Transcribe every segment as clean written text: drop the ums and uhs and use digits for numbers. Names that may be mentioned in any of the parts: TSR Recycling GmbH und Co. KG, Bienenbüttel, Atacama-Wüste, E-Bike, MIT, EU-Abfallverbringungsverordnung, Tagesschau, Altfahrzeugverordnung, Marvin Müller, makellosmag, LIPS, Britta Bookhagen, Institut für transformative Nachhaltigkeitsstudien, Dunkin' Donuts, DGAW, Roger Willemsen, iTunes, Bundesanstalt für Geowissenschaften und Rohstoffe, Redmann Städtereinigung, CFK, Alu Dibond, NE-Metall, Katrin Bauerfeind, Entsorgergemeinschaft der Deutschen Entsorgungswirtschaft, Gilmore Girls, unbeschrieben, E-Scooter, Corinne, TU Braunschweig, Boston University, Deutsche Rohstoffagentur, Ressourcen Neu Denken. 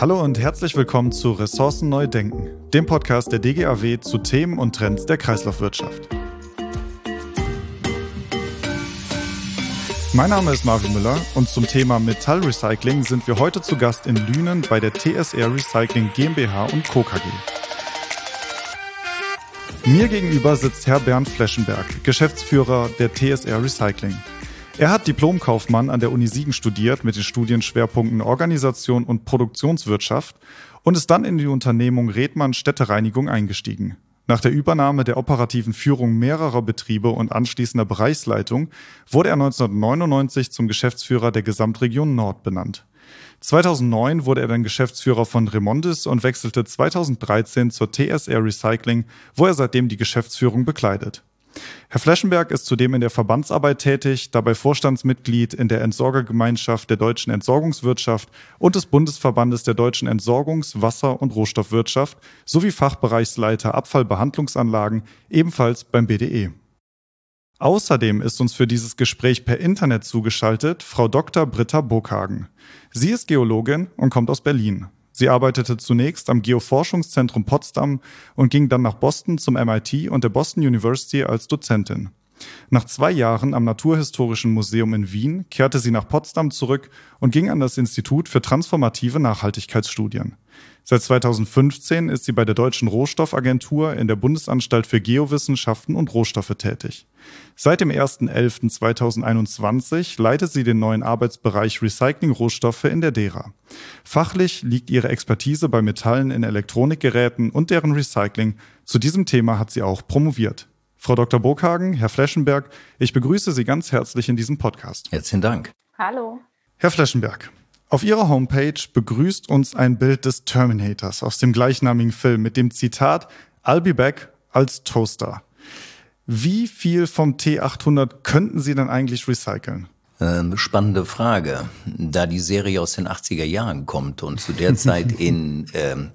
Hallo und herzlich willkommen zu Ressourcen Neu Denken, dem Podcast der DGAW zu Themen und Trends der Kreislaufwirtschaft. Mein Name ist Marvin Müller und zum Thema Metallrecycling sind wir heute zu Gast in Lünen bei der TSR Recycling GmbH und Co. KG. Mir gegenüber sitzt Herr Bernd Fleschenberg, Geschäftsführer der TSR Recycling. Er hat Diplomkaufmann an der Uni Siegen studiert mit den Studienschwerpunkten Organisation und Produktionswirtschaft und ist dann in die Unternehmung Redmann Städtereinigung eingestiegen. Nach der Übernahme der operativen Führung mehrerer Betriebe und anschließender Bereichsleitung wurde er 1999 zum Geschäftsführer der Gesamtregion Nord benannt. 2009 wurde er dann Geschäftsführer von Remondis und wechselte 2013 zur TSR Recycling, wo er seitdem die Geschäftsführung bekleidet. Herr Fleschenberg ist zudem in der Verbandsarbeit tätig, dabei Vorstandsmitglied in der Entsorgergemeinschaft der Deutschen Entsorgungswirtschaft und des Bundesverbandes der Deutschen Entsorgungs-, Wasser- und Rohstoffwirtschaft sowie Fachbereichsleiter Abfallbehandlungsanlagen, ebenfalls beim BDE. Außerdem ist uns für dieses Gespräch per Internet zugeschaltet Frau Dr. Britta Bookhagen. Sie ist Geologin und kommt aus Berlin. Sie arbeitete zunächst am Geoforschungszentrum Potsdam und ging dann nach Boston zum MIT und der Boston University als Dozentin. Nach 2 Jahren am Naturhistorischen Museum in Wien kehrte sie nach Potsdam zurück und ging an das Institut für transformative Nachhaltigkeitsstudien. Seit 2015 ist sie bei der Deutschen Rohstoffagentur in der Bundesanstalt für Geowissenschaften und Rohstoffe tätig. Seit dem 1.11.2021 leitet sie den neuen Arbeitsbereich Recycling-Rohstoffe in der DERA. Fachlich liegt ihre Expertise bei Metallen in Elektronikgeräten und deren Recycling. Zu diesem Thema hat sie auch promoviert. Frau Dr. Bookhagen, Herr Fleschenberg, ich begrüße Sie ganz herzlich in diesem Podcast. Herzlichen Dank. Hallo. Herr Fleschenberg, auf Ihrer Homepage begrüßt uns ein Bild des Terminators aus dem gleichnamigen Film mit dem Zitat "I'll be back" als Toaster. Wie viel vom T800 könnten Sie denn eigentlich recyceln? Spannende Frage. Da die Serie aus den 80er Jahren kommt und zu der Zeit in,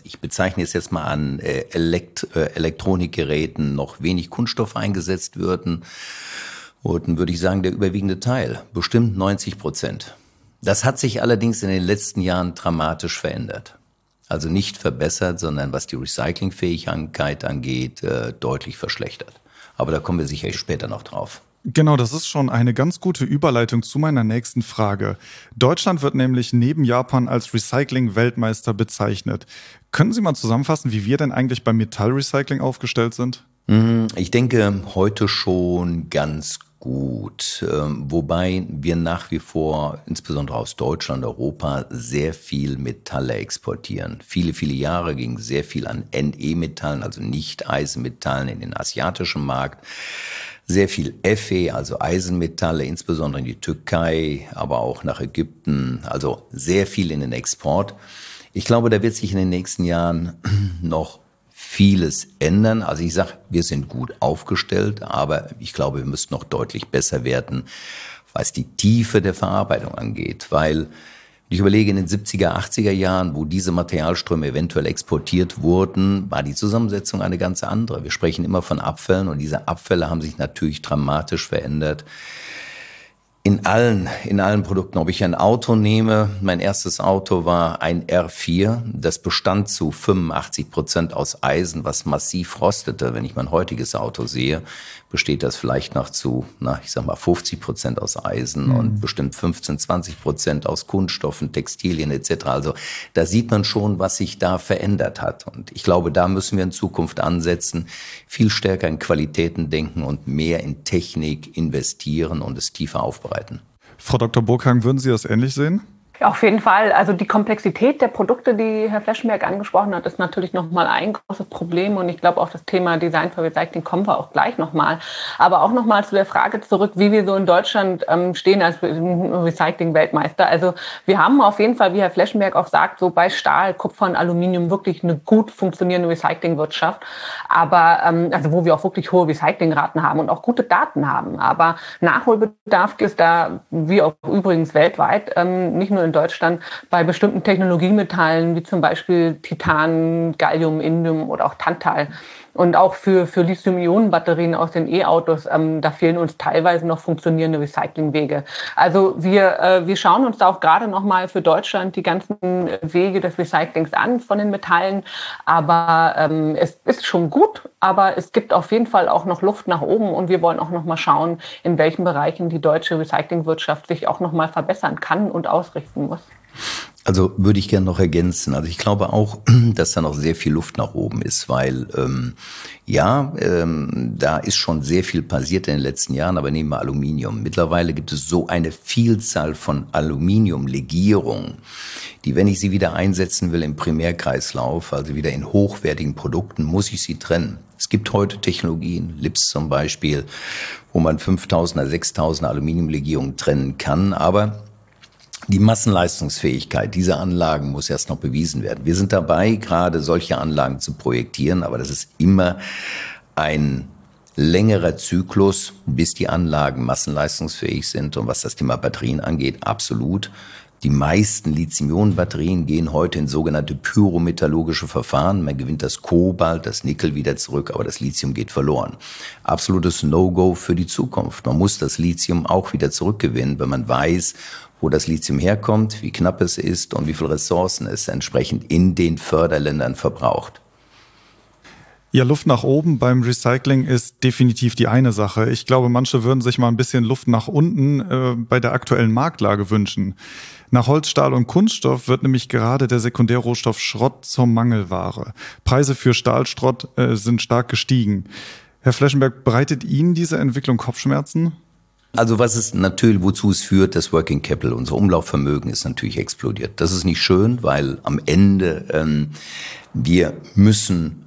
ich bezeichne es jetzt mal an, Elektronikgeräten noch wenig Kunststoff eingesetzt würden, würde ich sagen, der überwiegende Teil, bestimmt 90%. Das hat sich allerdings in den letzten Jahren dramatisch verändert. Also nicht verbessert, sondern was die Recyclingfähigkeit angeht, deutlich verschlechtert. Aber da kommen wir sicherlich später noch drauf. Genau, das ist schon eine ganz gute Überleitung zu meiner nächsten Frage. Deutschland wird nämlich neben Japan als Recycling-Weltmeister bezeichnet. Können Sie mal zusammenfassen, wie wir denn eigentlich beim Metallrecycling aufgestellt sind? Ich denke, heute schon ganz gut, wobei wir nach wie vor, insbesondere aus Deutschland, Europa, sehr viel Metalle exportieren. Viele, viele Jahre ging sehr viel an NE-Metallen, also Nicht-Eisenmetallen in den asiatischen Markt. Sehr viel Fe, also Eisenmetalle, insbesondere in die Türkei, aber auch nach Ägypten. Also sehr viel in den Export. Ich glaube, da wird sich in den nächsten Jahren noch vieles ändern. Also ich sage, wir sind gut aufgestellt, aber ich glaube, wir müssen noch deutlich besser werden, was die Tiefe der Verarbeitung angeht. Weil ich überlege, in den 70er, 80er Jahren, wo diese Materialströme eventuell exportiert wurden, war die Zusammensetzung eine ganz andere. Wir sprechen immer von Abfällen und diese Abfälle haben sich natürlich dramatisch verändert. In allen Produkten, ob ich ein Auto nehme, mein erstes Auto war ein R4, das bestand zu 85% aus Eisen, was massiv rostete. Wenn ich mein heutiges Auto sehe, besteht das vielleicht noch zu, 50% aus Eisen und bestimmt 15-20% aus Kunststoffen, Textilien etc. Also da sieht man schon, was sich da verändert hat. Und ich glaube, da müssen wir in Zukunft ansetzen, viel stärker in Qualitäten denken und mehr in Technik investieren und es tiefer aufbereiten. Frau Dr. Bookhagen, würden Sie das ähnlich sehen? Ja, auf jeden Fall. Also die Komplexität der Produkte, die Herr Fleschenberg angesprochen hat, ist natürlich nochmal ein großes Problem. Und ich glaube, auf das Thema Design for Recycling kommen wir auch gleich nochmal. Aber auch nochmal zu der Frage zurück, wie wir so in Deutschland stehen als Recycling-Weltmeister. Also wir haben auf jeden Fall, wie Herr Fleschenberg auch sagt, so bei Stahl, Kupfer und Aluminium wirklich eine gut funktionierende Recyclingwirtschaft. Aber also wo wir auch wirklich hohe Recyclingraten haben und auch gute Daten haben. Aber Nachholbedarf ist da, wie auch übrigens weltweit, nicht nur in Deutschland, bei bestimmten Technologiemetallen wie zum Beispiel Titan, Gallium, Indium oder auch Tantal. Und auch für Lithium-Ionen-Batterien aus den E-Autos, da fehlen uns teilweise noch funktionierende Recyclingwege. Also wir schauen uns da auch gerade nochmal für Deutschland die ganzen Wege des Recyclings an von den Metallen. Aber es ist schon gut, aber es gibt auf jeden Fall auch noch Luft nach oben. Und wir wollen auch nochmal schauen, in welchen Bereichen die deutsche Recyclingwirtschaft sich auch nochmal verbessern kann und ausrichten muss. Also würde ich gerne noch ergänzen. Also ich glaube auch, dass da noch sehr viel Luft nach oben ist, weil da ist schon sehr viel passiert in den letzten Jahren, aber nehmen wir Aluminium. Mittlerweile gibt es so eine Vielzahl von Aluminiumlegierungen, die, wenn ich sie wieder einsetzen will im Primärkreislauf, also wieder in hochwertigen Produkten, muss ich sie trennen. Es gibt heute Technologien, LIPS zum Beispiel, wo man 5.000er, 6.000er Aluminiumlegierungen trennen kann, aber die Massenleistungsfähigkeit dieser Anlagen muss erst noch bewiesen werden. Wir sind dabei, gerade solche Anlagen zu projektieren, aber das ist immer ein längerer Zyklus, bis die Anlagen massenleistungsfähig sind. Und was das Thema Batterien angeht, absolut. Die meisten Lithium-Ionen-Batterien gehen heute in sogenannte pyrometallurgische Verfahren. Man gewinnt das Kobalt, das Nickel wieder zurück, aber das Lithium geht verloren. Absolutes No-Go für die Zukunft. Man muss das Lithium auch wieder zurückgewinnen, wenn man weiß, wo das Lithium herkommt, wie knapp es ist und wie viele Ressourcen es entsprechend in den Förderländern verbraucht. Ja, Luft nach oben beim Recycling ist definitiv die eine Sache. Ich glaube, manche würden sich mal ein bisschen Luft nach unten bei der aktuellen Marktlage wünschen. Nach Holz, Stahl und Kunststoff wird nämlich gerade der Sekundärrohstoff Schrott zur Mangelware. Preise für Stahlschrott sind stark gestiegen. Herr Fleschenberg, bereitet Ihnen diese Entwicklung Kopfschmerzen? Also was es natürlich, wozu es führt, das Working Capital, unser Umlaufvermögen ist natürlich explodiert. Das ist nicht schön, weil am Ende wir müssen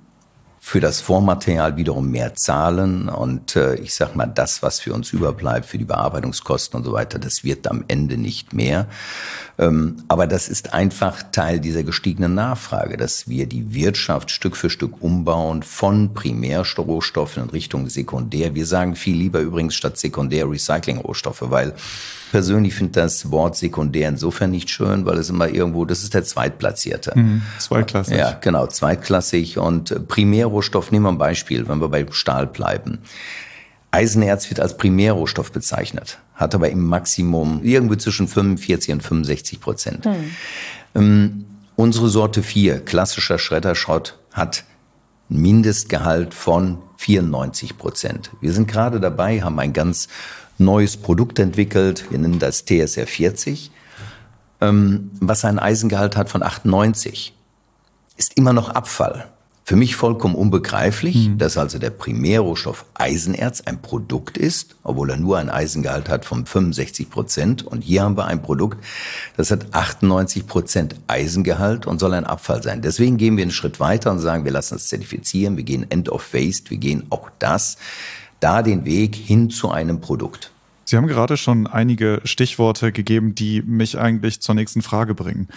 für das Vormaterial wiederum mehr zahlen und ich sag mal, das, was für uns überbleibt, für die Bearbeitungskosten und so weiter, das wird am Ende nicht mehr. Aber das ist einfach Teil dieser gestiegenen Nachfrage, dass wir die Wirtschaft Stück für Stück umbauen von Primärrohstoffen in Richtung Sekundär. Wir sagen viel lieber übrigens statt Sekundär Recycling-Rohstoffe, weil persönlich finde das Wort sekundär insofern nicht schön, weil es immer irgendwo, das ist der Zweitplatzierte. Zweitklassig. Ja, genau, zweitklassig. Und Primärrohstoff, nehmen wir ein Beispiel, wenn wir bei Stahl bleiben. Eisenerz wird als Primärrohstoff bezeichnet, hat aber im Maximum irgendwo zwischen 45% und 65%. Unsere Sorte 4, klassischer Schredderschrott, hat ein Mindestgehalt von 94%. Wir sind gerade dabei, haben ein ganz neues Produkt entwickelt, wir nennen das TSR 40, was einen Eisengehalt hat von 98. Ist immer noch Abfall. Für mich vollkommen unbegreiflich, dass also der Primärrohstoff Eisenerz ein Produkt ist, obwohl er nur einen Eisengehalt hat von 65%. Und hier haben wir ein Produkt, das hat 98% Eisengehalt und soll ein Abfall sein. Deswegen gehen wir einen Schritt weiter und sagen, wir lassen es zertifizieren, wir gehen End of Waste, wir gehen auch das, da den Weg hin zu einem Produkt. Sie haben gerade schon einige Stichworte gegeben, die mich eigentlich zur nächsten Frage bringen.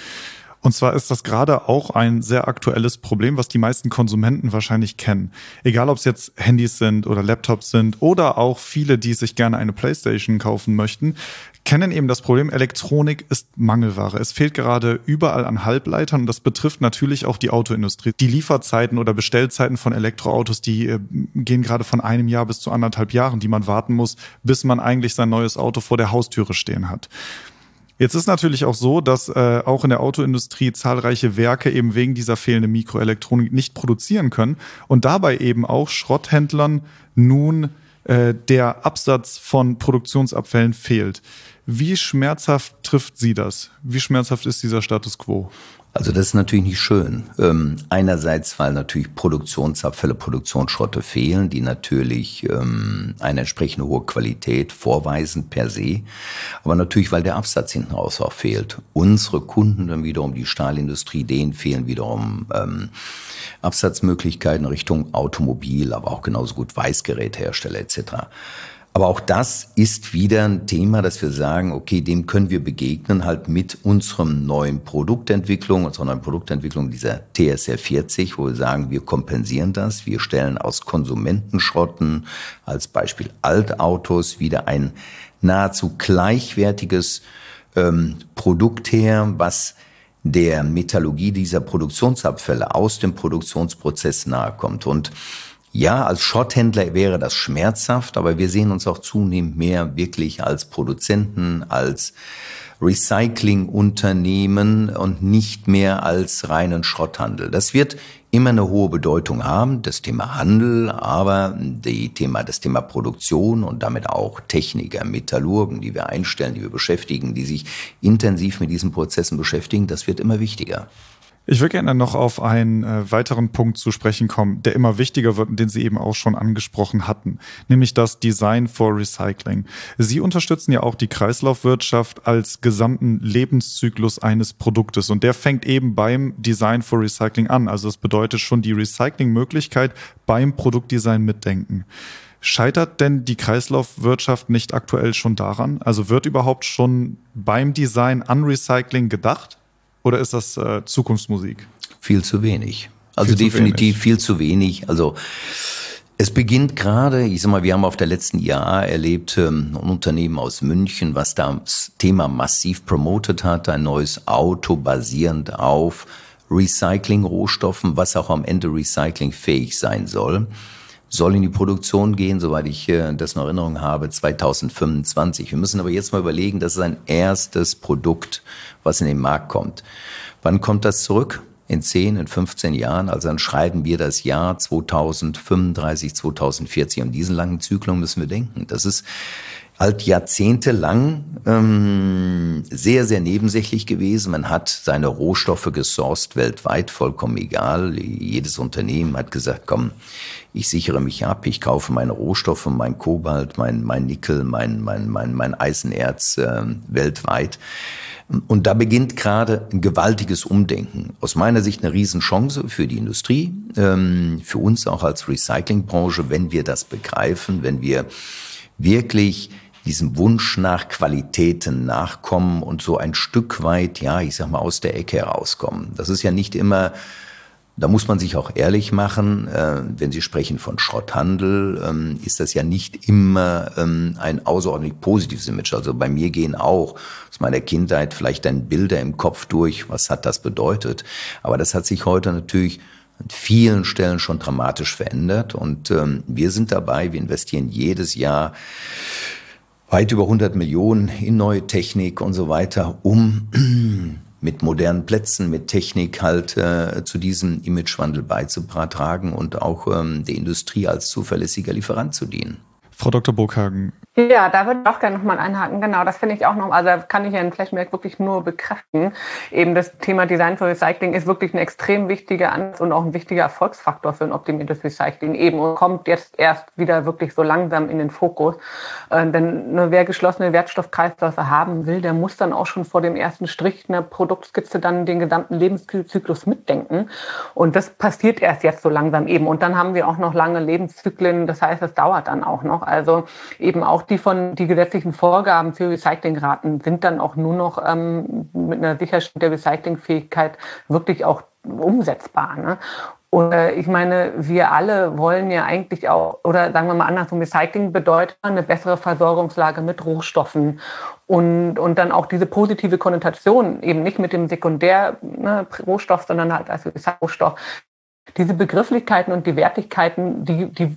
Und zwar ist das gerade auch ein sehr aktuelles Problem, was die meisten Konsumenten wahrscheinlich kennen. Egal, ob es jetzt Handys sind oder Laptops sind oder auch viele, die sich gerne eine Playstation kaufen möchten, kennen eben das Problem, Elektronik ist Mangelware. Es fehlt gerade überall an Halbleitern und das betrifft natürlich auch die Autoindustrie. Die Lieferzeiten oder Bestellzeiten von Elektroautos, die gehen gerade von einem Jahr bis zu 1,5 Jahren, die man warten muss, bis man eigentlich sein neues Auto vor der Haustüre stehen hat. Jetzt ist natürlich auch so, dass auch in der Autoindustrie zahlreiche Werke eben wegen dieser fehlenden Mikroelektronik nicht produzieren können und dabei eben auch Schrotthändlern nun der Absatz von Produktionsabfällen fehlt. Wie schmerzhaft trifft Sie das? Wie schmerzhaft ist dieser Status quo? Also das ist natürlich nicht schön. Einerseits, weil natürlich Produktionsabfälle, Produktionsschrotte fehlen, die natürlich eine entsprechende hohe Qualität vorweisen per se. Aber natürlich, weil der Absatz hinten raus auch fehlt. Unsere Kunden dann wiederum, die Stahlindustrie, denen fehlen wiederum Absatzmöglichkeiten Richtung Automobil, aber auch genauso gut Weißgerätehersteller etc. Aber auch das ist wieder ein Thema, dass wir sagen, okay, dem können wir begegnen, halt mit unserer neuen Produktentwicklung, dieser TSR 40, wo wir sagen, wir kompensieren das. Wir stellen aus Konsumentenschrotten, als Beispiel Altautos, wieder ein nahezu gleichwertiges Produkt her, was der Metallurgie dieser Produktionsabfälle aus dem Produktionsprozess nahe kommt. Und Ja, als Schrotthändler wäre das schmerzhaft, aber wir sehen uns auch zunehmend mehr wirklich als Produzenten, als Recyclingunternehmen und nicht mehr als reinen Schrotthandel. Das wird immer eine hohe Bedeutung haben, das Thema Handel, aber das Thema Produktion und damit auch Techniker, Metallurgen, die wir einstellen, die wir beschäftigen, die sich intensiv mit diesen Prozessen beschäftigen, das wird immer wichtiger. Ich würde gerne noch auf einen weiteren Punkt zu sprechen kommen, der immer wichtiger wird und den Sie eben auch schon angesprochen hatten, nämlich das Design for Recycling. Sie unterstützen ja auch die Kreislaufwirtschaft als gesamten Lebenszyklus eines Produktes und der fängt eben beim Design for Recycling an. Also das bedeutet schon die Recyclingmöglichkeit beim Produktdesign mitdenken. Scheitert denn die Kreislaufwirtschaft nicht aktuell schon daran? Also wird überhaupt schon beim Design an Recycling gedacht? Oder ist das Zukunftsmusik? Viel zu wenig. Also definitiv viel zu wenig. Also es beginnt gerade, ich sag mal, wir haben auf der letzten IAA erlebt, ein Unternehmen aus München, was das Thema massiv promotet hat, ein neues Auto basierend auf Recycling-Rohstoffen, was auch am Ende recyclingfähig sein soll. Soll in die Produktion gehen, soweit ich das in Erinnerung habe, 2025. Wir müssen aber jetzt mal überlegen, das ist ein erstes Produkt, was in den Markt kommt. Wann kommt das zurück? In 10, in 15 Jahren, also dann schreiben wir das Jahr 2035, 2040. Und diesen langen Zyklus müssen wir denken. Das ist halt jahrzehntelang sehr, sehr nebensächlich gewesen. Man hat seine Rohstoffe gesourced weltweit, vollkommen egal. Jedes Unternehmen hat gesagt, komm, ich sichere mich ab, ich kaufe meine Rohstoffe, mein Kobalt, mein Nickel, mein Eisenerz weltweit. Und da beginnt gerade ein gewaltiges Umdenken. Aus meiner Sicht eine Riesenchance für die Industrie, für uns auch als Recyclingbranche, wenn wir das begreifen, wenn wir wirklich diesem Wunsch nach Qualitäten nachkommen und so ein Stück weit, ja, ich sag mal, aus der Ecke herauskommen. Das ist ja nicht immer, da muss man sich auch ehrlich machen, wenn Sie sprechen von Schrotthandel, ist das ja nicht immer ein außerordentlich positives Image. Also bei mir gehen auch aus meiner Kindheit vielleicht dann Bilder im Kopf durch, was hat das bedeutet. Aber das hat sich heute natürlich an vielen Stellen schon dramatisch verändert und wir sind dabei, wir investieren jedes Jahr weit über 100 Millionen in neue Technik und so weiter, um mit modernen Plätzen, mit Technik halt zu diesem Imagewandel beizutragen und auch der Industrie als zuverlässiger Lieferant zu dienen. Frau Dr. Bookhagen. Ja, da würde ich auch gerne nochmal einhaken. Genau, das finde ich auch noch. Also da kann ich Herrn Fleschenberg wirklich nur bekräftigen. Eben das Thema Design für Recycling ist wirklich ein extrem wichtiger Ansatz und auch ein wichtiger Erfolgsfaktor für ein optimiertes Recycling eben und kommt jetzt erst wieder wirklich so langsam in den Fokus. Denn nur wer geschlossene Wertstoffkreisläufe haben will, der muss dann auch schon vor dem ersten Strich einer Produktskizze dann den gesamten Lebenszyklus mitdenken. Und das passiert erst jetzt so langsam eben. Und dann haben wir auch noch lange Lebenszyklen. Das heißt, es dauert dann auch noch. Also eben auch die gesetzlichen Vorgaben für Recyclingraten sind dann auch nur noch mit einer Sicherstellung der Recyclingfähigkeit wirklich auch umsetzbar, ne? Und ich meine, wir alle wollen ja eigentlich auch, oder sagen wir mal andersrum, Recycling bedeutet eine bessere Versorgungslage mit Rohstoffen und dann auch diese positive Konnotation eben nicht mit dem Sekundär-Rohstoff, sondern halt als Recycling-Rohstoff. Diese Begrifflichkeiten und die Wertigkeiten, die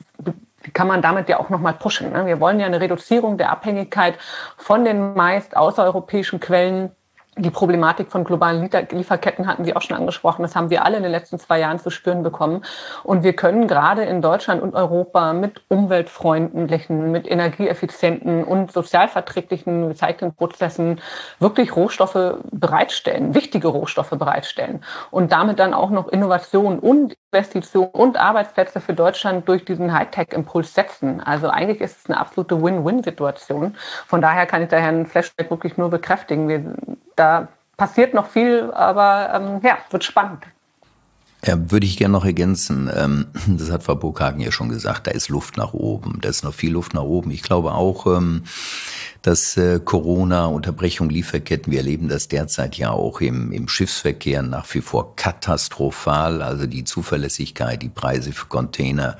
kann man damit ja auch nochmal pushen. Ne? Wir wollen ja eine Reduzierung der Abhängigkeit von den meist außereuropäischen Quellen. Die Problematik von globalen Lieferketten hatten Sie auch schon angesprochen. Das haben wir alle in den letzten 2 Jahren zu spüren bekommen. Und wir können gerade in Deutschland und Europa mit umweltfreundlichen, mit energieeffizienten und sozialverträglichen Recyclingprozessen wirklich Rohstoffe bereitstellen, wichtige Rohstoffe bereitstellen und damit dann auch noch Innovationen und Investitionen und Arbeitsplätze für Deutschland durch diesen Hightech-Impuls setzen. Also eigentlich ist es eine absolute Win-Win-Situation. Von daher kann ich da Herrn Fleschenberg wirklich nur bekräftigen. Da passiert noch viel, aber ja, wird spannend. Ja, würde ich gerne noch ergänzen. Das hat Frau Bookhagen ja schon gesagt, da ist Luft nach oben. Da ist noch viel Luft nach oben. Ich glaube auch, dass Corona, Unterbrechung, Lieferketten, wir erleben das derzeit ja auch im Schiffsverkehr nach wie vor katastrophal. Also die Zuverlässigkeit, die Preise für Container,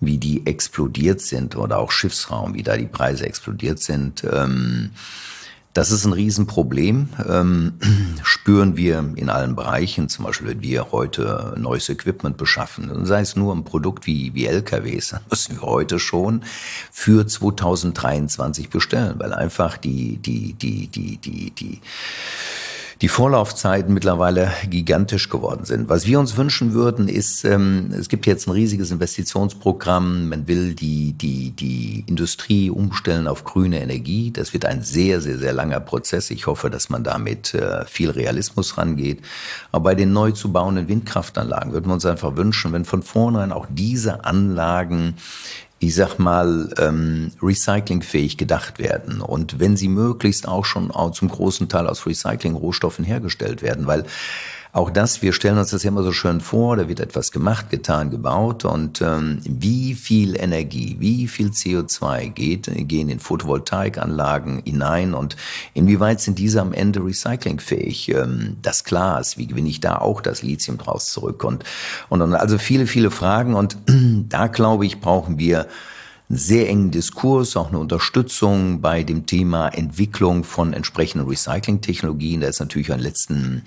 wie die explodiert sind oder auch Schiffsraum, wie da die Preise explodiert sind. Das ist ein Riesenproblem, spüren wir in allen Bereichen, zum Beispiel wenn wir heute neues Equipment beschaffen, und sei es nur ein Produkt wie LKWs, dann müssen wir heute schon für 2023 bestellen, weil einfach die Vorlaufzeiten mittlerweile gigantisch geworden sind. Was wir uns wünschen würden, ist, es gibt jetzt ein riesiges Investitionsprogramm. Man will die Industrie umstellen auf grüne Energie. Das wird ein sehr, sehr, sehr langer Prozess. Ich hoffe, dass man da mit viel Realismus rangeht. Aber bei den neu zu bauenden Windkraftanlagen würden wir uns einfach wünschen, wenn von vornherein auch diese Anlagen, ich sag mal, recyclingfähig gedacht werden. Und wenn sie möglichst auch schon zum großen Teil aus Recycling-Rohstoffen hergestellt werden, weil auch das, wir stellen uns das ja immer so schön vor, da wird etwas gemacht, getan, gebaut und wie viel Energie, wie viel CO2 gehen in Photovoltaikanlagen hinein und inwieweit sind diese am Ende recyclingfähig? Das Glas, wie gewinne ich da auch das Lithium draus zurück? Und also viele, viele Fragen und da glaube ich, brauchen wir sehr engen Diskurs, auch eine Unterstützung bei dem Thema Entwicklung von entsprechenden Recycling-Technologien. Da ist natürlich in den letzten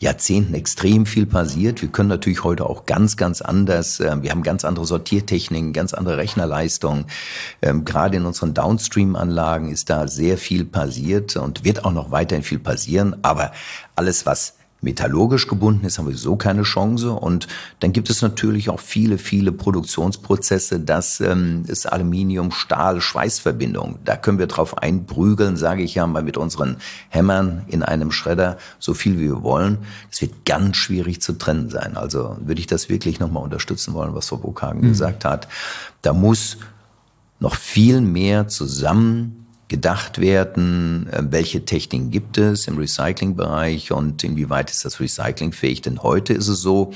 Jahrzehnten extrem viel passiert. Wir können natürlich heute auch ganz, ganz anders, wir haben ganz andere Sortiertechniken, ganz andere Rechnerleistungen. Gerade in unseren Downstream-Anlagen ist da sehr viel passiert und wird auch noch weiterhin viel passieren. Aber alles, was metallurgisch gebunden ist, haben wir so keine Chance. Und dann gibt es natürlich auch viele, viele Produktionsprozesse. Das ist Aluminium, Stahl, Schweißverbindung. Da können wir drauf einprügeln, sage ich ja mal, mit unseren Hämmern in einem Schredder, so viel wie wir wollen. Das wird ganz schwierig zu trennen sein. Also würde ich das wirklich nochmal unterstützen wollen, was Frau Bookhagen gesagt hat. Da muss noch viel mehr zusammen gedacht werden, welche Techniken gibt es im Recyclingbereich und inwieweit ist das recyclingfähig? Denn heute ist es so,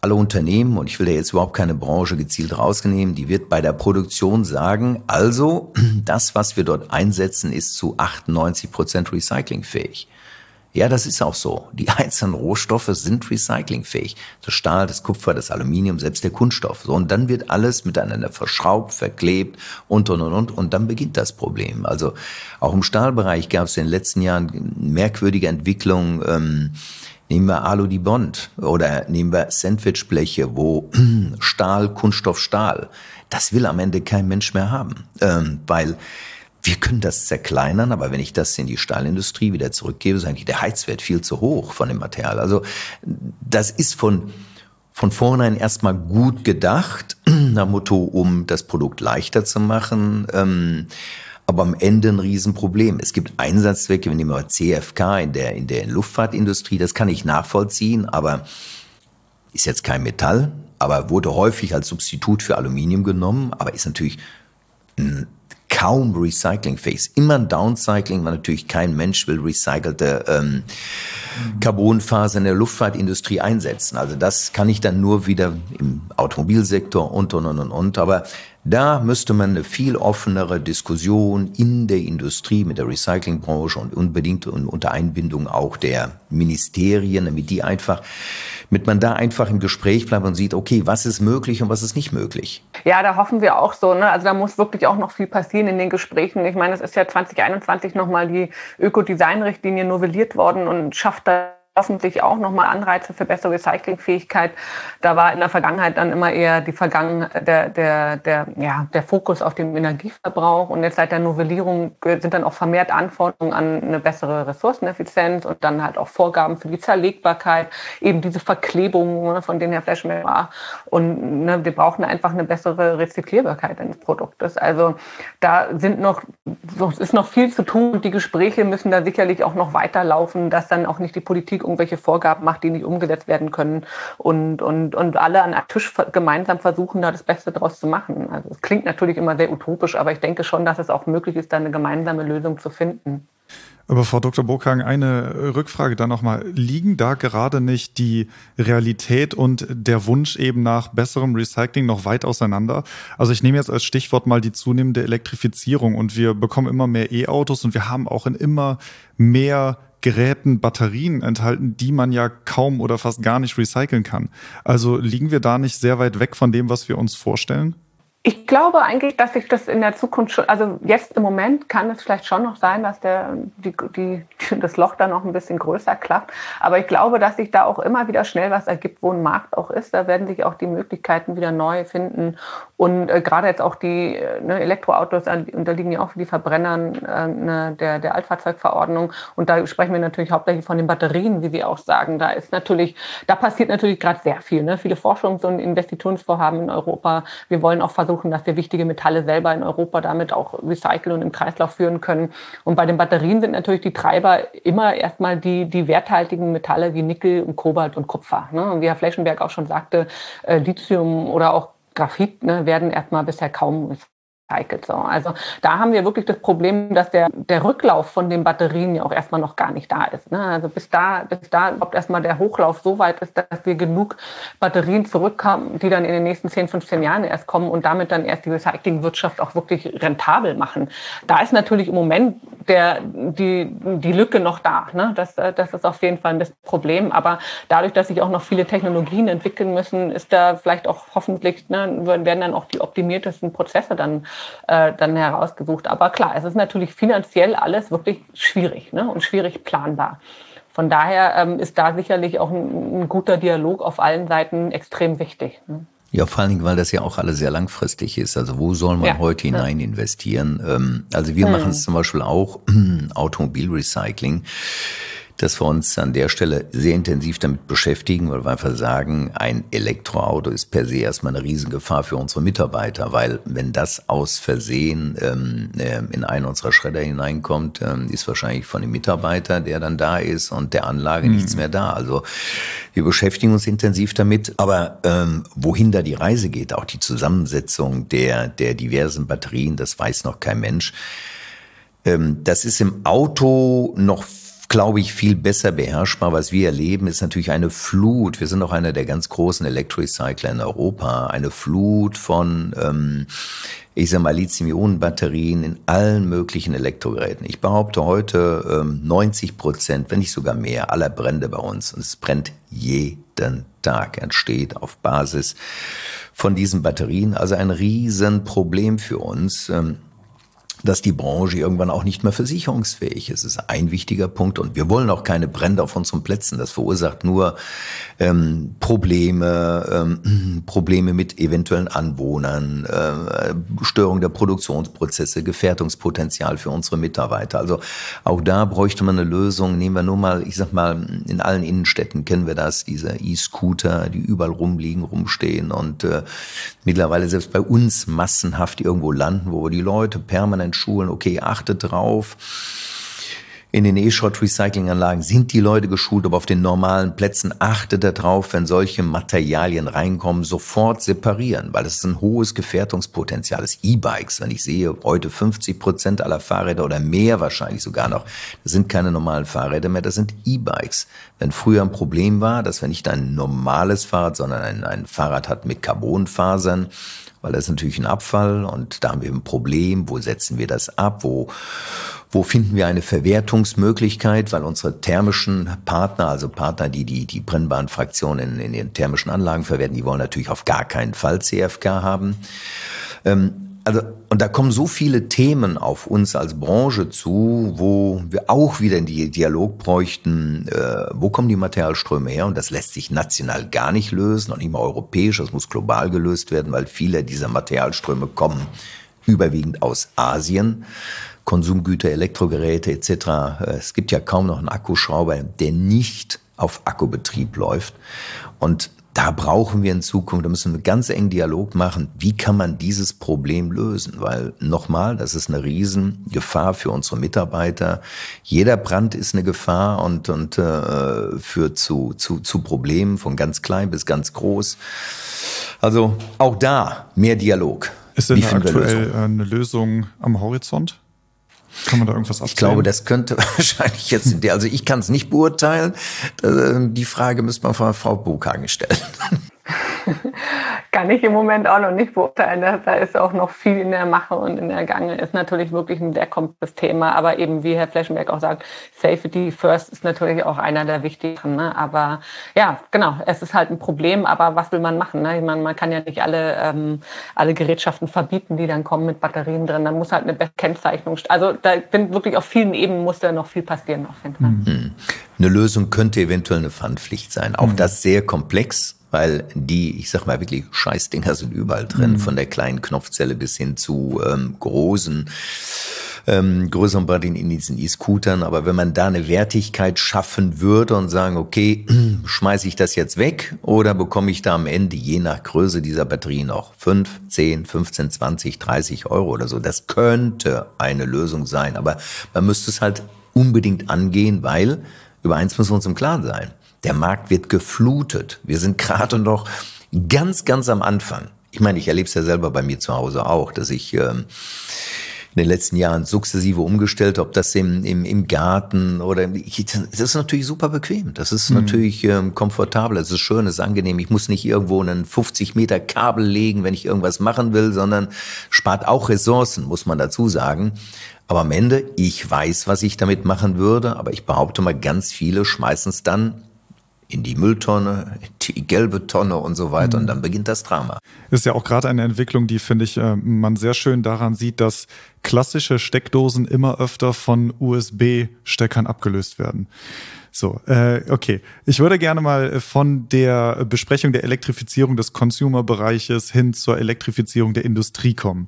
alle Unternehmen, und ich will ja jetzt überhaupt keine Branche gezielt rausnehmen, die wird bei der Produktion sagen, also das, was wir dort einsetzen, ist zu 98% recyclingfähig. Ja, das ist auch so. Die einzelnen Rohstoffe sind recyclingfähig. Das Stahl, das Kupfer, das Aluminium, selbst der Kunststoff. So, und dann wird alles miteinander verschraubt, verklebt und. Und dann beginnt das Problem. Also auch im Stahlbereich gab es in den letzten Jahren merkwürdige Entwicklungen. Nehmen wir Alu Dibond oder nehmen wir Sandwichbleche, wo Stahl, Kunststoff, Stahl. Das will am Ende kein Mensch mehr haben, weil wir können das zerkleinern, aber wenn ich das in die Stahlindustrie wieder zurückgebe, ist eigentlich der Heizwert viel zu hoch von dem Material. Also das ist von vornherein erstmal gut gedacht, nach Motto, um das Produkt leichter zu machen, aber am Ende ein Riesenproblem. Es gibt Einsatzzwecke, wir nehmen mal CFK in der Luftfahrtindustrie, das kann ich nachvollziehen, aber ist jetzt kein Metall, aber wurde häufig als Substitut für Aluminium genommen, aber ist natürlich kaum recyclingfähig. Immer ein Downcycling, weil natürlich kein Mensch will recycelte Carbonfaser in der Luftfahrtindustrie einsetzen. Also das kann ich dann nur wieder im Automobilsektor und. Aber da müsste man eine viel offenere Diskussion in der Industrie mit der Recyclingbranche und unbedingt unter Einbindung auch der Ministerien, damit man da einfach im Gespräch bleibt und sieht, okay, was ist möglich und was ist nicht möglich. Ja, da hoffen wir auch so, ne? Also da muss wirklich auch noch viel passieren in den Gesprächen. Ich meine, es ist ja 2021 nochmal die Ökodesignrichtlinie novelliert worden und schafft da hoffentlich auch nochmal Anreize für bessere Recyclingfähigkeit. Da war in der Vergangenheit dann immer eher der Fokus auf den Energieverbrauch. Und jetzt seit der Novellierung sind dann auch vermehrt Anforderungen an eine bessere Ressourceneffizienz und dann halt auch Vorgaben für die Zerlegbarkeit, eben diese Verklebung, von denen Herr Fleschenberg war. Und ne, wir brauchen einfach eine bessere Rezyklierbarkeit eines Produktes. Also da ist noch viel zu tun und die Gespräche müssen da sicherlich auch noch weiterlaufen, dass dann auch nicht die Politik irgendwelche Vorgaben macht, die nicht umgesetzt werden können und alle an einem Tisch gemeinsam versuchen, da das Beste draus zu machen. Also es klingt natürlich immer sehr utopisch, aber ich denke schon, dass es auch möglich ist, da eine gemeinsame Lösung zu finden. Aber Frau Dr. Bookhagen, eine Rückfrage dann nochmal. Liegen da gerade nicht die Realität und der Wunsch eben nach besserem Recycling noch weit auseinander? Also ich nehme jetzt als Stichwort mal die zunehmende Elektrifizierung und wir bekommen immer mehr E-Autos und wir haben auch in immer mehr Geräten Batterien enthalten, die man ja kaum oder fast gar nicht recyceln kann. Also liegen wir da nicht sehr weit weg von dem, was wir uns vorstellen? Ich glaube eigentlich, dass ich das in der Zukunft schon, also jetzt im Moment kann es vielleicht schon noch sein, dass das Loch dann noch ein bisschen größer klafft. Aber ich glaube, dass sich da auch immer wieder schnell was ergibt, wo ein Markt auch ist. Da werden sich auch die Möglichkeiten wieder neu finden. Und gerade jetzt auch die Elektroautos unterliegen ja auch für die Verbrennern der Altfahrzeugverordnung. Und da sprechen wir natürlich hauptsächlich von den Batterien, wie Sie auch sagen. Da passiert natürlich gerade sehr viel. Ne? Viele Forschungs- und Investitionsvorhaben in Europa. Wir wollen auch versuchen, dass wir wichtige Metalle selber in Europa damit auch recyceln und im Kreislauf führen können. Und bei den Batterien sind natürlich die Treiber immer erstmal die werthaltigen Metalle wie Nickel und Kobalt und Kupfer. Ne? Und wie Herr Fleschenberg auch schon sagte, Lithium oder auch Graphit werden erstmal bisher kaum recycelt. So. Also da haben wir wirklich das Problem, dass der Rücklauf von den Batterien ja auch erstmal noch gar nicht da ist. Ne? Also bis da überhaupt erstmal der Hochlauf so weit ist, dass wir genug Batterien zurückhaben, die dann in den nächsten 10, 15 Jahren erst kommen und damit dann erst die Recyclingwirtschaft auch wirklich rentabel machen. Da ist natürlich im Moment die Lücke noch da. Ne? Das ist auf jeden Fall das Problem. Aber dadurch, dass sich auch noch viele Technologien entwickeln müssen, ist da vielleicht auch hoffentlich, werden dann auch die optimiertesten Prozesse dann herausgesucht. Aber klar, es ist natürlich finanziell alles wirklich schwierig, ne? Und schwierig planbar. Von daher ist da sicherlich auch ein guter Dialog auf allen Seiten extrem wichtig. Ne? Ja, vor allen Dingen, weil das ja auch alles sehr langfristig ist. Also wo soll man heute hinein investieren? Also wir machen es zum Beispiel auch, Automobilrecycling, dass wir uns an der Stelle sehr intensiv damit beschäftigen, weil wir einfach sagen, ein Elektroauto ist per se erstmal eine Riesengefahr für unsere Mitarbeiter, weil wenn das aus Versehen in einen unserer Schredder hineinkommt, ist wahrscheinlich von dem Mitarbeiter, der dann da ist und der Anlage nichts mehr da. Also wir beschäftigen uns intensiv damit, aber wohin da die Reise geht, auch die Zusammensetzung der diversen Batterien, das weiß noch kein Mensch. Das ist im Auto noch glaube ich, viel besser beherrschbar. Was wir erleben, ist natürlich eine Flut. Wir sind auch einer der ganz großen Elektrorecycler in Europa. Eine Flut von, Lithium-Ionen-Batterien in allen möglichen Elektrogeräten. Ich behaupte heute 90%, wenn nicht sogar mehr, aller Brände bei uns. Und es brennt jeden Tag, entsteht auf Basis von diesen Batterien. Also ein Riesenproblem für uns. Dass die Branche irgendwann auch nicht mehr versicherungsfähig ist. Das ist ein wichtiger Punkt. Und wir wollen auch keine Brände auf unseren Plätzen. Das verursacht nur Probleme mit eventuellen Anwohnern, Störung der Produktionsprozesse, Gefährdungspotenzial für unsere Mitarbeiter. Also auch da bräuchte man eine Lösung. Nehmen wir nur mal, in allen Innenstädten kennen wir das, diese E-Scooter, die überall rumstehen und mittlerweile selbst bei uns massenhaft irgendwo landen, wo die Leute permanent Schulen, okay, achtet drauf. In den E-Schrott-Recycling-Anlagen sind die Leute geschult, aber auf den normalen Plätzen achtet darauf, wenn solche Materialien reinkommen, sofort separieren, weil es ein hohes Gefährdungspotenzial ist. E-Bikes, wenn ich sehe, heute 50% aller Fahrräder oder mehr wahrscheinlich sogar noch, das sind keine normalen Fahrräder mehr, das sind E-Bikes. Wenn früher ein Problem war, dass wir nicht ein normales Fahrrad, sondern ein Fahrrad hatten mit Carbonfasern, weil das ist natürlich ein Abfall und da haben wir ein Problem, wo setzen wir das ab, wo finden wir eine Verwertungsmöglichkeit, weil unsere thermischen Partner, also Partner, die brennbaren Fraktionen in den thermischen Anlagen verwerten, die wollen natürlich auf gar keinen Fall CFK haben. Und da kommen so viele Themen auf uns als Branche zu, wo wir auch wieder in den Dialog bräuchten, wo kommen die Materialströme her? Und das lässt sich national gar nicht lösen, auch nicht mal europäisch, das muss global gelöst werden, weil viele dieser Materialströme kommen überwiegend aus Asien. Konsumgüter, Elektrogeräte etc. Es gibt ja kaum noch einen Akkuschrauber, der nicht auf Akkubetrieb läuft. Und da brauchen wir in Zukunft, da müssen wir einen ganz engen Dialog machen, wie kann man dieses Problem lösen? Weil nochmal, das ist eine Riesengefahr für unsere Mitarbeiter. Jeder Brand ist eine Gefahr und führt zu Problemen von ganz klein bis ganz groß. Also auch da mehr Dialog. Ist denn aktuell eine Lösung am Horizont? Kann man da irgendwas abzählen? Ich glaube, das könnte wahrscheinlich jetzt, also ich kann es nicht beurteilen. Die Frage müsste man Frau Bookhagen stellen. kann ich im Moment auch noch nicht beurteilen. Da ist auch noch viel in der Mache und in der Gange. Ist natürlich wirklich ein sehr komplexes Thema. Aber eben, wie Herr Fleschenberg auch sagt, Safety First ist natürlich auch einer der wichtigen. Ne? Aber ja, genau, es ist halt ein Problem. Aber was will man machen? Ne? Ich meine, man kann ja nicht alle Gerätschaften verbieten, die dann kommen mit Batterien drin. Dann muss halt eine Kennzeichnung. Also da bin wirklich auf vielen Ebenen, muss da noch viel passieren. Mhm. Eine Lösung könnte eventuell eine Pfandpflicht sein. Auch das sehr komplex, weil die, ich sag mal wirklich, Scheißdinger sind überall drin, von der kleinen Knopfzelle bis hin zu größeren Batterien in diesen E-Scootern. Aber wenn man da eine Wertigkeit schaffen würde und sagen, okay, schmeiße ich das jetzt weg oder bekomme ich da am Ende je nach Größe dieser Batterie noch 5, 10, 15, 20, 30 € oder so. Das könnte eine Lösung sein, aber man müsste es halt unbedingt angehen, weil über eins müssen wir uns im Klaren sein. Der Markt wird geflutet. Wir sind gerade noch ganz, ganz am Anfang. Ich meine, ich erlebe es ja selber bei mir zu Hause auch, dass ich in den letzten Jahren sukzessive umgestellt habe, ob das im Garten oder das ist natürlich super bequem. Das ist natürlich komfortabel, das ist schön, das ist angenehm. Ich muss nicht irgendwo einen 50 Meter Kabel legen, wenn ich irgendwas machen will, sondern spart auch Ressourcen, muss man dazu sagen. Aber am Ende, ich weiß, was ich damit machen würde, aber ich behaupte mal, ganz viele schmeißen es dann in die Mülltonne, die gelbe Tonne und so weiter. Und dann beginnt das Drama. Ist ja auch gerade eine Entwicklung, die, finde ich, man sehr schön daran sieht, dass klassische Steckdosen immer öfter von USB-Steckern abgelöst werden. So, okay. Ich würde gerne mal von der Besprechung der Elektrifizierung des Consumer-Bereiches hin zur Elektrifizierung der Industrie kommen.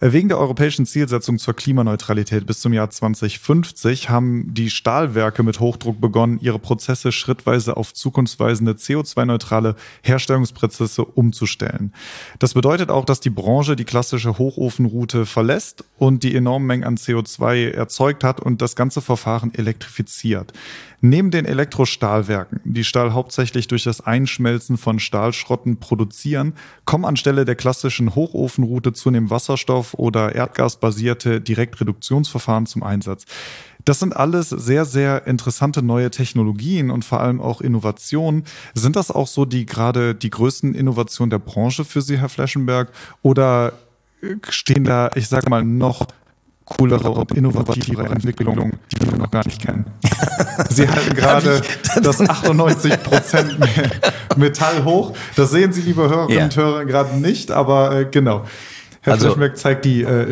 Wegen der europäischen Zielsetzung zur Klimaneutralität bis zum Jahr 2050 haben die Stahlwerke mit Hochdruck begonnen, ihre Prozesse schrittweise auf zukunftsweisende CO2-neutrale Herstellungsprozesse umzustellen. Das bedeutet auch, dass die Branche die klassische Hochofenroute verlässt und die enormen Mengen an CO2 erzeugt hat und das ganze Verfahren elektrifiziert. Neben den Elektrostahlwerken, die Stahl hauptsächlich durch das Einschmelzen von Stahlschrotten produzieren, kommen anstelle der klassischen Hochofenroute zunehmend Wasserstoff- oder erdgasbasierte Direktreduktionsverfahren zum Einsatz. Das sind alles sehr, sehr interessante neue Technologien und vor allem auch Innovationen. Sind das auch so die größten Innovationen der Branche für Sie, Herr Fleschenberg? Oder stehen da, ich sage mal, noch coolere und innovativere Entwicklungen, die wir noch gar nicht kennen? Sie halten gerade das 98% Metall hoch. Das sehen Sie, liebe Hörerinnen und Hörer, gerade nicht, aber genau. Herr Fleschenberg zeigt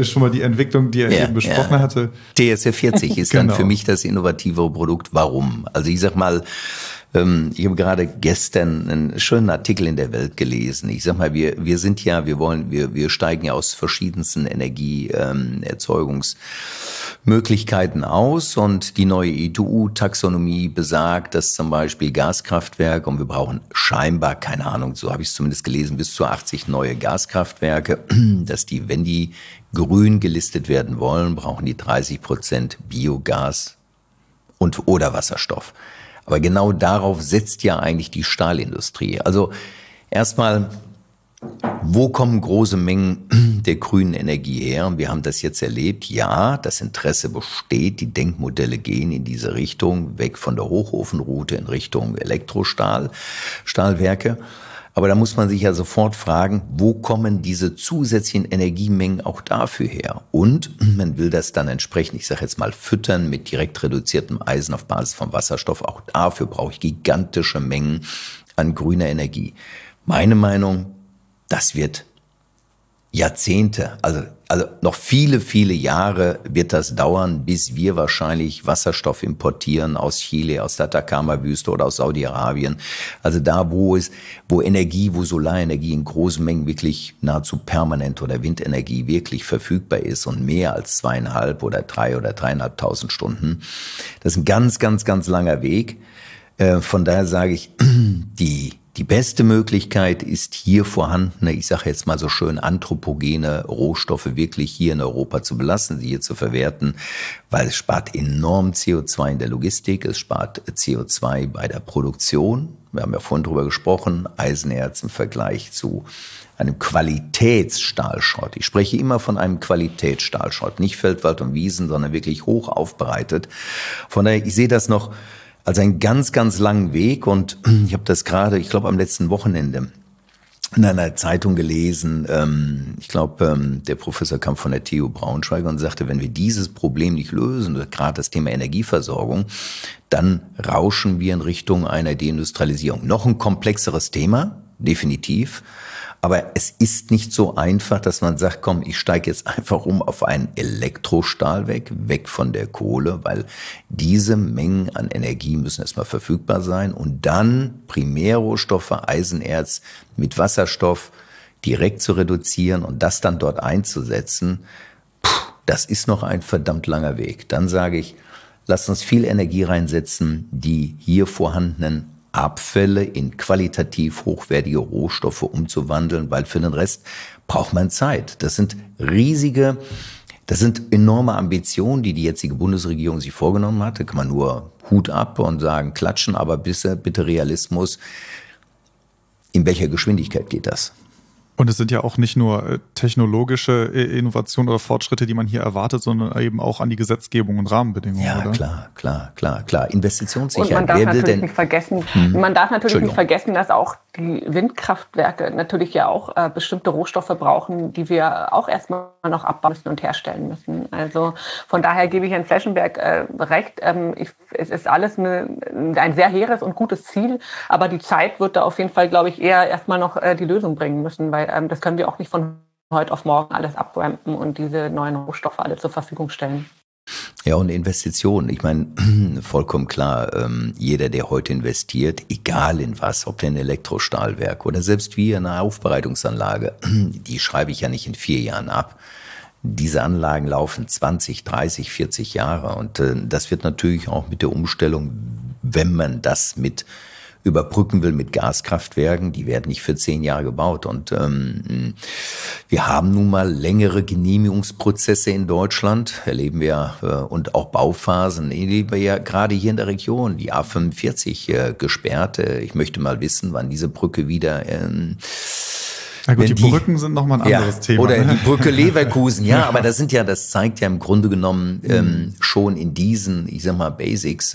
schon mal die Entwicklung, die er eben besprochen hatte. TSR 40 ist dann für mich das innovativere Produkt. Warum? Also ich sag mal, ich habe gerade gestern einen schönen Artikel in der Welt gelesen. Ich sag mal, wir sind ja, wir steigen ja aus verschiedensten Energieerzeugungsmöglichkeiten aus und die neue EU-Taxonomie besagt, dass zum Beispiel Gaskraftwerke, und wir brauchen scheinbar, keine Ahnung, so habe ich es zumindest gelesen, bis zu 80 neue Gaskraftwerke, dass die, wenn die grün gelistet werden wollen, brauchen die 30% Biogas und oder Wasserstoff. Aber genau darauf setzt ja eigentlich die Stahlindustrie. Also erstmal, wo kommen große Mengen der grünen Energie her? Und wir haben das jetzt erlebt. Ja, das Interesse besteht. Die Denkmodelle gehen in diese Richtung, weg von der Hochofenroute in Richtung Elektrostahlwerke. Aber da muss man sich ja sofort fragen, wo kommen diese zusätzlichen Energiemengen auch dafür her? Und man will das dann entsprechend, ich sage jetzt mal, füttern mit direkt reduziertem Eisen auf Basis von Wasserstoff. Auch dafür brauche ich gigantische Mengen an grüner Energie. Meine Meinung, das wird Jahrzehnte, also noch viele, viele Jahre wird das dauern, bis wir wahrscheinlich Wasserstoff importieren aus Chile, aus der Atacama-Wüste oder aus Saudi-Arabien. Also da, wo Solarenergie in großen Mengen wirklich nahezu permanent oder Windenergie wirklich verfügbar ist und mehr als 2,5 oder 3 oder 3.500 Stunden. Das ist ein ganz, ganz, ganz langer Weg. Von daher sage ich, die beste Möglichkeit ist hier vorhandene, ich sage jetzt mal so schön, anthropogene Rohstoffe wirklich hier in Europa zu belassen, sie hier zu verwerten, weil es spart enorm CO2 in der Logistik, es spart CO2 bei der Produktion. Wir haben ja vorhin drüber gesprochen, Eisenerz im Vergleich zu einem Qualitätsstahlschrott. Ich spreche immer von einem Qualitätsstahlschrott, nicht Feldwald und Wiesen, sondern wirklich hoch aufbereitet. Von daher, ich sehe das noch also einen ganz, ganz langen Weg und ich habe das gerade, ich glaube am letzten Wochenende in einer Zeitung gelesen, ich glaube, der Professor kam von der TU Braunschweig und sagte, wenn wir dieses Problem nicht lösen, gerade das Thema Energieversorgung, dann rauschen wir in Richtung einer Deindustrialisierung. Noch ein komplexeres Thema, definitiv. Aber es ist nicht so einfach, dass man sagt, komm, ich steige jetzt einfach um auf einen Elektrostahlweg, weg von der Kohle, weil diese Mengen an Energie müssen erstmal verfügbar sein und dann Primärrohstoffe, Eisenerz mit Wasserstoff direkt zu reduzieren und das dann dort einzusetzen, das ist noch ein verdammt langer Weg. Dann sage ich, lasst uns viel Energie reinsetzen, die hier vorhandenen Abfälle in qualitativ hochwertige Rohstoffe umzuwandeln, weil für den Rest braucht man Zeit. Das sind enorme Ambitionen, die die jetzige Bundesregierung sich vorgenommen hat. Da kann man nur Hut ab und sagen, klatschen, aber bitte Realismus. In welcher Geschwindigkeit geht das? Und es sind ja auch nicht nur technologische Innovationen oder Fortschritte, die man hier erwartet, sondern eben auch an die Gesetzgebung und Rahmenbedingungen. Ja, oder? Klar. Investitionssicherheit. Und man darf nicht vergessen, dass auch die Windkraftwerke natürlich ja auch bestimmte Rohstoffe brauchen, die wir auch erstmal noch abbauen müssen und herstellen müssen. Also von daher gebe ich Herrn Fleschenberg recht. Es ist alles ein sehr hehres und gutes Ziel, aber die Zeit wird da auf jeden Fall, glaube ich, eher erstmal noch die Lösung bringen müssen, weil das können wir auch nicht von heute auf morgen alles abrampen und diese neuen Rohstoffe alle zur Verfügung stellen. Ja, und Investitionen. Ich meine, vollkommen klar, jeder, der heute investiert, egal in was, ob in ein Elektrostahlwerk oder selbst wie eine Aufbereitungsanlage, die schreibe ich ja nicht in 4 Jahren ab. Diese Anlagen laufen 20, 30, 40 Jahre. Und das wird natürlich auch mit der Umstellung, wenn man das mit überbrücken will mit Gaskraftwerken, die werden nicht für 10 Jahre gebaut. Und wir haben nun mal längere Genehmigungsprozesse in Deutschland, erleben wir, und auch Bauphasen, erleben wir ja gerade hier in der Region, die A45 gesperrt. Ich möchte mal wissen, wann diese Brücke wieder... Na gut, die Brücken sind nochmal ein anderes Thema. Oder die Brücke Leverkusen, ja, aber das zeigt ja im Grunde genommen schon in diesen, ich sag mal, Basics,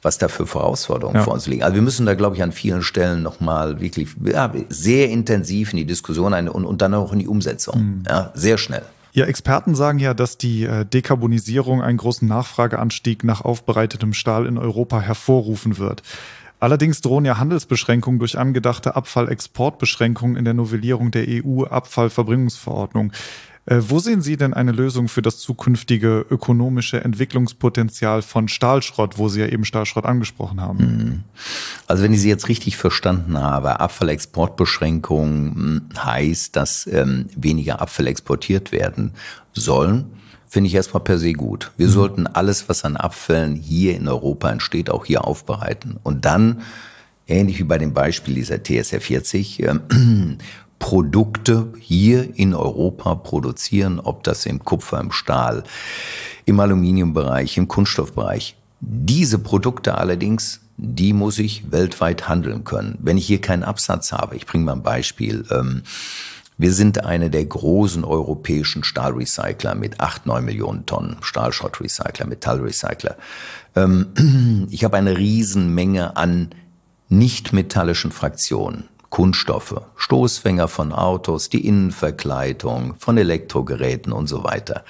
was da für Herausforderungen vor uns liegen. Also wir müssen da, glaube ich, an vielen Stellen nochmal wirklich sehr intensiv in die Diskussion und dann auch in die Umsetzung, sehr schnell. Ja, Experten sagen ja, dass die Dekarbonisierung einen großen Nachfrageanstieg nach aufbereitetem Stahl in Europa hervorrufen wird. Allerdings drohen ja Handelsbeschränkungen durch angedachte Abfallexportbeschränkungen in der Novellierung der EU-Abfallverbringungsverordnung. Wo sehen Sie denn eine Lösung für das zukünftige ökonomische Entwicklungspotenzial von Stahlschrott, wo Sie ja eben Stahlschrott angesprochen haben? Also wenn ich Sie jetzt richtig verstanden habe, Abfallexportbeschränkungen heißt, dass weniger Abfälle exportiert werden sollen. Finde ich erstmal per se gut. Wir sollten alles, was an Abfällen hier in Europa entsteht, auch hier aufbereiten. Und dann, ähnlich wie bei dem Beispiel dieser TSR 40, Produkte hier in Europa produzieren, ob das im Kupfer, im Stahl, im Aluminiumbereich, im Kunststoffbereich. Diese Produkte allerdings, die muss ich weltweit handeln können. Wenn ich hier keinen Absatz habe, ich bringe mal ein Beispiel, wir sind eine der großen europäischen Stahlrecycler mit 8-9 Millionen Tonnen, Stahlschrottrecycler, Metallrecycler. Ich habe eine Riesenmenge an nicht-metallischen Fraktionen, Kunststoffe, Stoßfänger von Autos, die Innenverkleidung von Elektrogeräten und so weiter.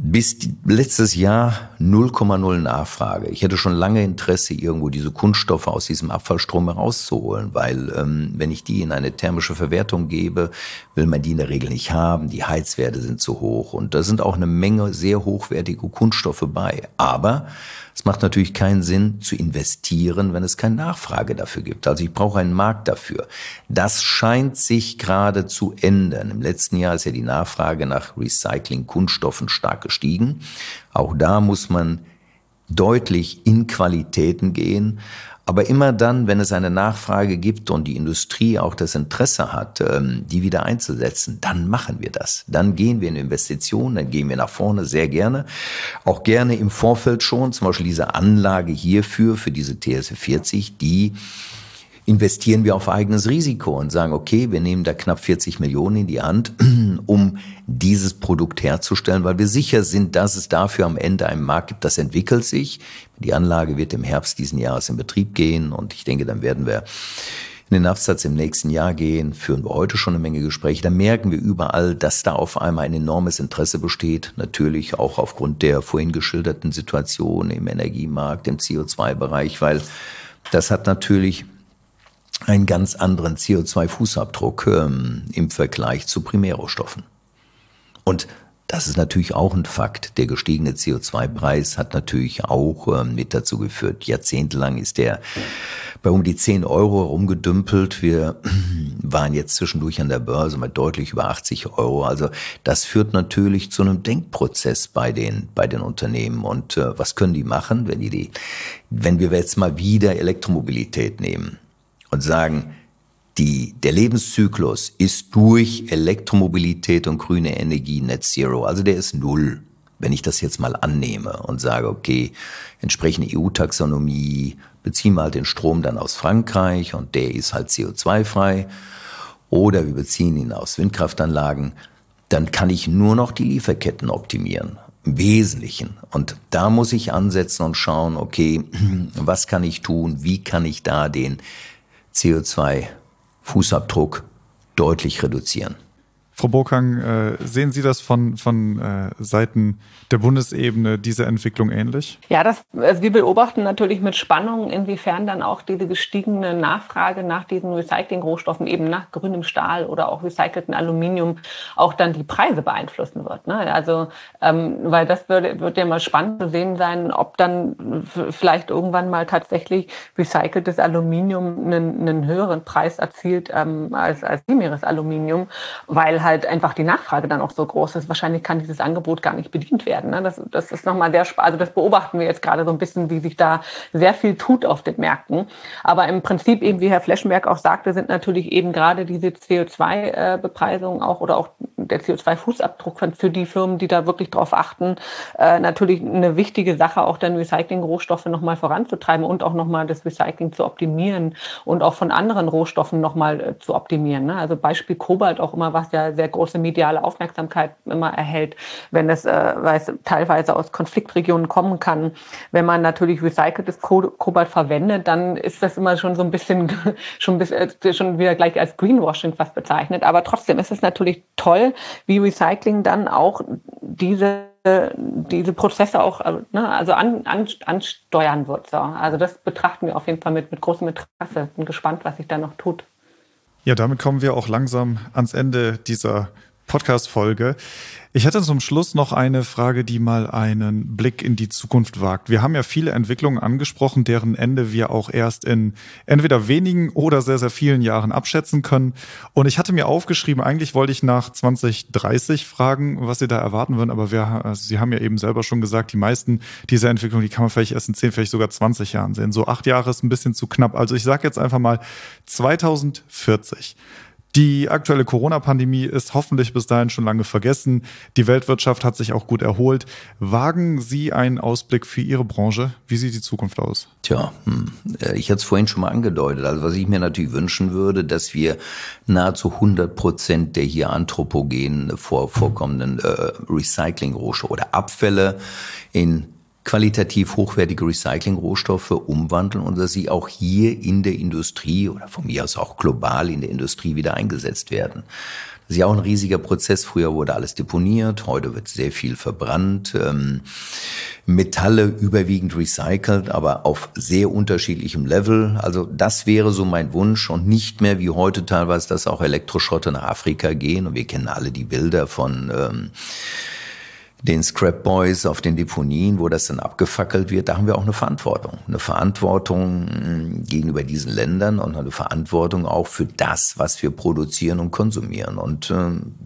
Bis letztes Jahr 0,0 Nachfrage. Ich hätte schon lange Interesse, irgendwo diese Kunststoffe aus diesem Abfallstrom herauszuholen, weil wenn ich die in eine thermische Verwertung gebe, will man die in der Regel nicht haben. Die Heizwerte sind zu hoch und da sind auch eine Menge sehr hochwertige Kunststoffe bei. Aber es macht natürlich keinen Sinn zu investieren, wenn es keine Nachfrage dafür gibt. Also ich brauche einen Markt dafür. Das scheint sich gerade zu ändern. Im letzten Jahr ist ja die Nachfrage nach Recycling-Kunststoffen stark gestiegen. Auch da muss man deutlich in Qualitäten gehen. Aber immer dann, wenn es eine Nachfrage gibt und die Industrie auch das Interesse hat, die wieder einzusetzen, dann machen wir das. Dann gehen wir in Investitionen, dann gehen wir nach vorne, sehr gerne. Auch gerne im Vorfeld schon, zum Beispiel diese Anlage hierfür, für diese TSR 40, die investieren wir auf eigenes Risiko und sagen, okay, wir nehmen da knapp 40 Millionen in die Hand, um dieses Produkt herzustellen, weil wir sicher sind, dass es dafür am Ende einen Markt gibt. Das entwickelt sich. Die Anlage wird im Herbst diesen Jahres in Betrieb gehen und ich denke, dann werden wir in den Absatz im nächsten Jahr gehen, führen wir heute schon eine Menge Gespräche. Da merken wir überall, dass da auf einmal ein enormes Interesse besteht. Natürlich auch aufgrund der vorhin geschilderten Situation im Energiemarkt, im CO2-Bereich, weil das hat natürlich einen ganz anderen CO2-Fußabdruck im Vergleich zu Primärrohstoffen. Und das ist natürlich auch ein Fakt. Der gestiegene CO2-Preis hat natürlich auch mit dazu geführt. Jahrzehntelang ist der bei um die 10 Euro herumgedümpelt. Wir waren jetzt zwischendurch an der Börse bei deutlich über 80 Euro. Also das führt natürlich zu einem Denkprozess bei den Unternehmen. Und was können die machen, wenn wir jetzt mal wieder Elektromobilität nehmen und sagen, der Lebenszyklus ist durch Elektromobilität und grüne Energie Net Zero, also der ist null. Wenn ich das jetzt mal annehme und sage, okay, entsprechende EU-Taxonomie, beziehen wir halt den Strom dann aus Frankreich und der ist halt CO2-frei oder wir beziehen ihn aus Windkraftanlagen, dann kann ich nur noch die Lieferketten optimieren. Im Wesentlichen. Und da muss ich ansetzen und schauen, okay, was kann ich tun, wie kann ich da den CO2 Fußabdruck deutlich reduzieren. Frau Bookhagen, sehen Sie das von Seiten der Bundesebene, diese Entwicklung ähnlich? Ja, wir beobachten natürlich mit Spannung, inwiefern dann auch diese gestiegene Nachfrage nach diesen Recycling-Rohstoffen, eben nach grünem Stahl oder auch recycelten Aluminium, auch dann die Preise beeinflussen wird. Ne? Also, weil das wird ja mal spannend zu sehen sein, ob dann vielleicht irgendwann mal tatsächlich recyceltes Aluminium einen höheren Preis erzielt als primäres Aluminium, weil halt einfach die Nachfrage dann auch so groß ist. Wahrscheinlich kann dieses Angebot gar nicht bedient werden. Ne? Das ist nochmal sehr spannend. Also das beobachten wir jetzt gerade so ein bisschen, wie sich da sehr viel tut auf den Märkten. Aber im Prinzip eben, wie Herr Fleschenberg auch sagte, sind natürlich eben gerade diese CO2-Bepreisungen auch oder auch der CO2-Fußabdruck für die Firmen, die da wirklich drauf achten, natürlich eine wichtige Sache, auch dann Recycling-Rohstoffe nochmal voranzutreiben und auch nochmal das Recycling zu optimieren und auch von anderen Rohstoffen nochmal zu optimieren. Ne? Also Beispiel Kobalt auch immer, was ja sehr große mediale Aufmerksamkeit immer erhält, wenn es teilweise aus Konfliktregionen kommen kann. Wenn man natürlich recyceltes Kobalt verwendet, dann ist das immer schon so ein bisschen schon wieder gleich als Greenwashing fast bezeichnet. Aber trotzdem ist es natürlich toll, wie Recycling dann auch diese Prozesse auch ansteuern wird. So. Also das betrachten wir auf jeden Fall mit großem Interesse. Bin gespannt, was sich da noch tut. Ja, damit kommen wir auch langsam ans Ende dieser Podcast-Folge. Ich hätte zum Schluss noch eine Frage, die mal einen Blick in die Zukunft wagt. Wir haben ja viele Entwicklungen angesprochen, deren Ende wir auch erst in entweder wenigen oder sehr, sehr vielen Jahren abschätzen können. Und ich hatte mir aufgeschrieben, eigentlich wollte ich nach 2030 fragen, was Sie da erwarten würden. Aber Sie haben ja eben selber schon gesagt, die meisten dieser Entwicklungen, die kann man vielleicht erst in 10, vielleicht sogar 20 Jahren sehen. So 8 Jahre ist ein bisschen zu knapp. Also ich sage jetzt einfach mal 2040. Die aktuelle Corona-Pandemie ist hoffentlich bis dahin schon lange vergessen. Die Weltwirtschaft hat sich auch gut erholt. Wagen Sie einen Ausblick für Ihre Branche? Wie sieht die Zukunft aus? Tja, ich hatte es vorhin schon mal angedeutet. Also was ich mir natürlich wünschen würde, dass wir nahezu 100% der hier anthropogenen vorkommenden Recycling-Rohstoffe oder Abfälle in qualitativ hochwertige Recycling-Rohstoffe umwandeln und dass sie auch hier in der Industrie oder von mir aus auch global in der Industrie wieder eingesetzt werden. Das ist ja auch ein riesiger Prozess. Früher wurde alles deponiert, heute wird sehr viel verbrannt, Metalle überwiegend recycelt, aber auf sehr unterschiedlichem Level. Also das wäre so mein Wunsch und nicht mehr wie heute teilweise, dass auch Elektroschrotte nach Afrika gehen. Und wir kennen alle die Bilder von den Scrap Boys auf den Deponien, wo das dann abgefackelt wird, da haben wir auch eine Verantwortung. Eine Verantwortung gegenüber diesen Ländern und eine Verantwortung auch für das, was wir produzieren und konsumieren. Und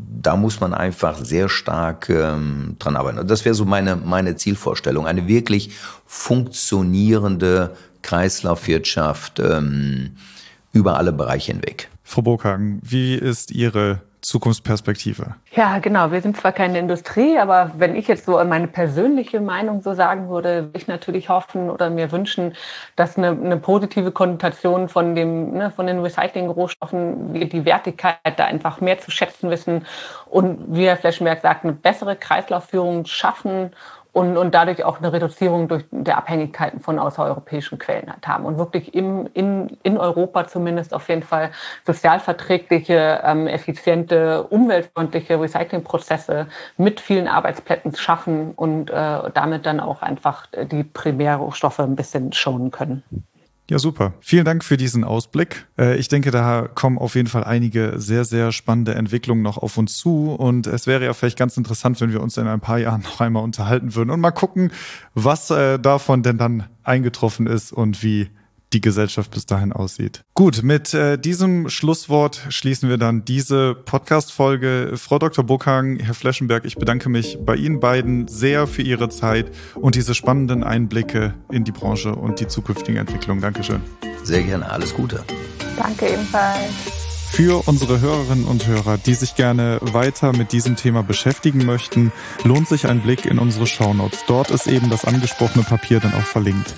da muss man einfach sehr stark dran arbeiten. Und das wäre so meine Zielvorstellung. Eine wirklich funktionierende Kreislaufwirtschaft über alle Bereiche hinweg. Frau Bookhagen, wie ist Ihre Zukunftsperspektive? Ja, genau. Wir sind zwar keine Industrie, aber wenn ich jetzt so meine persönliche Meinung so sagen würde, würde ich natürlich hoffen oder mir wünschen, dass eine positive Konnotation von den Recycling-Rohstoffen, die Wertigkeit da einfach mehr zu schätzen wissen und, wie Herr Fleschenberg sagt, eine bessere Kreislaufführung schaffen und dadurch auch eine Reduzierung durch der Abhängigkeiten von außereuropäischen Quellen halt haben und wirklich in Europa zumindest auf jeden Fall sozialverträgliche, effiziente, umweltfreundliche Recyclingprozesse mit vielen Arbeitsplätzen schaffen und damit dann auch einfach die Primärrohstoffe ein bisschen schonen können. Ja, super. Vielen Dank für diesen Ausblick. Ich denke, da kommen auf jeden Fall einige sehr, sehr spannende Entwicklungen noch auf uns zu. Und es wäre ja vielleicht ganz interessant, wenn wir uns in ein paar Jahren noch einmal unterhalten würden und mal gucken, was davon denn dann eingetroffen ist und wie die Gesellschaft bis dahin aussieht. Gut, mit diesem Schlusswort schließen wir dann diese Podcast-Folge. Frau Dr. Bookhagen, Herr Fleschenberg, ich bedanke mich bei Ihnen beiden sehr für Ihre Zeit und diese spannenden Einblicke in die Branche und die zukünftigen Entwicklungen. Dankeschön. Sehr gerne, alles Gute. Danke ebenfalls. Für unsere Hörerinnen und Hörer, die sich gerne weiter mit diesem Thema beschäftigen möchten, lohnt sich ein Blick in unsere Shownotes. Dort ist eben das angesprochene Papier dann auch verlinkt.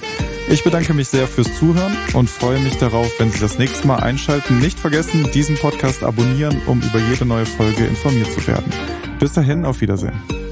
Ich bedanke mich sehr fürs Zuhören und freue mich darauf, wenn Sie das nächste Mal einschalten. Nicht vergessen, diesen Podcast abonnieren, um über jede neue Folge informiert zu werden. Bis dahin, auf Wiedersehen.